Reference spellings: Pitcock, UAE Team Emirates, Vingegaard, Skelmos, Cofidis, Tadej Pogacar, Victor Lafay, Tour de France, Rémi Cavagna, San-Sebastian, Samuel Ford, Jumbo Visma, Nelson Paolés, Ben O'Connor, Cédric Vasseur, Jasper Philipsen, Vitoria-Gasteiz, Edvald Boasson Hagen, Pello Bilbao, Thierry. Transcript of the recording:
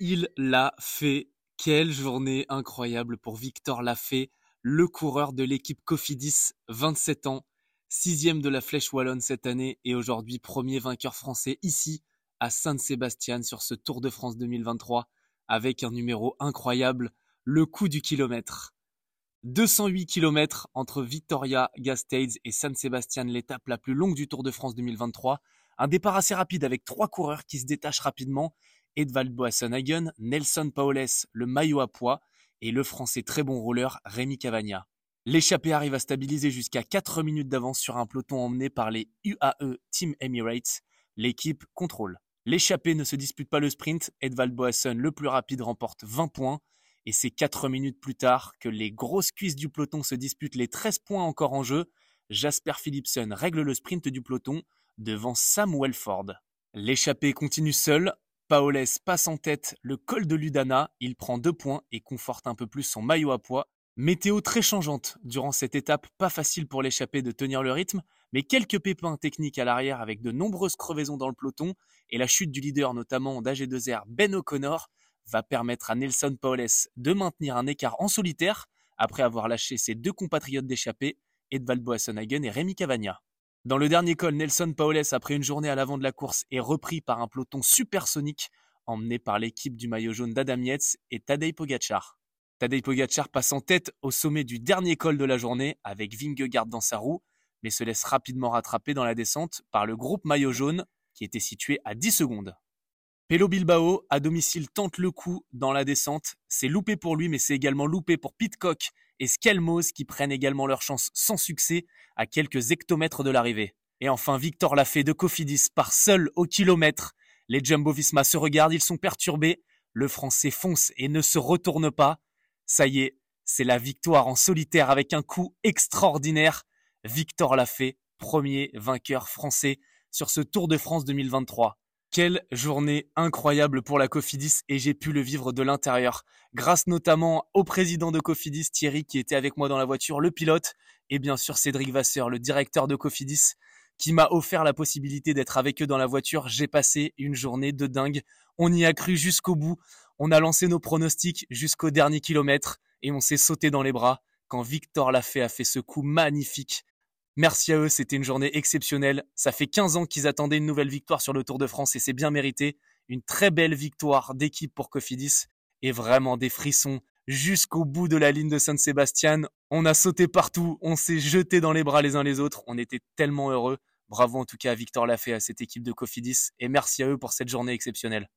Il l'a fait. Quelle journée incroyable pour Victor Lafay, le coureur de l'équipe Cofidis, 27 ans, 6e de la Flèche Wallonne cette année et aujourd'hui premier vainqueur français ici à Saint-Sébastien sur ce Tour de France 2023 avec un numéro incroyable, le coup du kilomètre. 208 km entre Vitoria-Gasteiz et San-Sebastian, l'étape la plus longue du Tour de France 2023. Un départ assez rapide avec trois coureurs qui se détachent rapidement. Edvald Boasson Hagen, Nelson Paolés, le maillot à pois et le français très bon rouleur Rémi Cavagna. L'échappée arrive à stabiliser jusqu'à 4 minutes d'avance sur un peloton emmené par les UAE Team Emirates. L'équipe contrôle. L'échappée ne se dispute pas le sprint. Edvald Boasson, le plus rapide, remporte 20 points. Et c'est 4 minutes plus tard que les grosses cuisses du peloton se disputent les 13 points encore en jeu. Jasper Philipsen règle le sprint du peloton devant Samuel Ford. L'échappée continue seule. Paolés passe en tête le col de Ludana, il prend 2 points et conforte un peu plus son maillot à pois. Météo très changeante durant cette étape, pas facile pour l'échappée de tenir le rythme, mais quelques pépins techniques à l'arrière avec de nombreuses crevaisons dans le peloton et la chute du leader notamment d'AG2R Ben O'Connor va permettre à Nelson Paolés de maintenir un écart en solitaire après avoir lâché ses 2 compatriotes d'échappée, Edvald Boasson Hagen et Rémi Cavagna. Dans le dernier col, Nelson Paolés, après une journée à l'avant de la course, est repris par un peloton supersonique emmené par l'équipe du maillot jaune d'Adam Yates et Tadej Pogacar. Tadej Pogacar passe en tête au sommet du dernier col de la journée avec Vingegaard dans sa roue, mais se laisse rapidement rattraper dans la descente par le groupe maillot jaune qui était situé à 10 secondes. Pello Bilbao, à domicile, tente le coup dans la descente. C'est loupé pour lui, mais c'est également loupé pour Pitcock et Skelmos qui prennent également leur chance sans succès à quelques hectomètres de l'arrivée. Et enfin, Victor Lafay de Cofidis part seul au kilomètre. Les Jumbo Visma se regardent, ils sont perturbés. Le Français fonce et ne se retourne pas. Ça y est, c'est la victoire en solitaire avec un coup extraordinaire. Victor Lafay, premier vainqueur français sur ce Tour de France 2023. Quelle journée incroyable pour la Cofidis et j'ai pu le vivre de l'intérieur. Grâce notamment au président de Cofidis, Thierry, qui était avec moi dans la voiture, le pilote, et bien sûr Cédric Vasseur, le directeur de Cofidis, qui m'a offert la possibilité d'être avec eux dans la voiture. J'ai passé une journée de dingue. On y a cru jusqu'au bout. On a lancé nos pronostics jusqu'au dernier kilomètre et on s'est sauté dans les bras quand Victor Lafay a fait ce coup magnifique. Merci à eux, c'était une journée exceptionnelle. Ça fait 15 ans qu'ils attendaient une nouvelle victoire sur le Tour de France et c'est bien mérité. Une très belle victoire d'équipe pour Cofidis et vraiment des frissons jusqu'au bout de la ligne de San-Sebastian. On a sauté partout, on s'est jeté dans les bras les uns les autres. On était tellement heureux. Bravo en tout cas à Victor Lafay, à cette équipe de Cofidis et merci à eux pour cette journée exceptionnelle.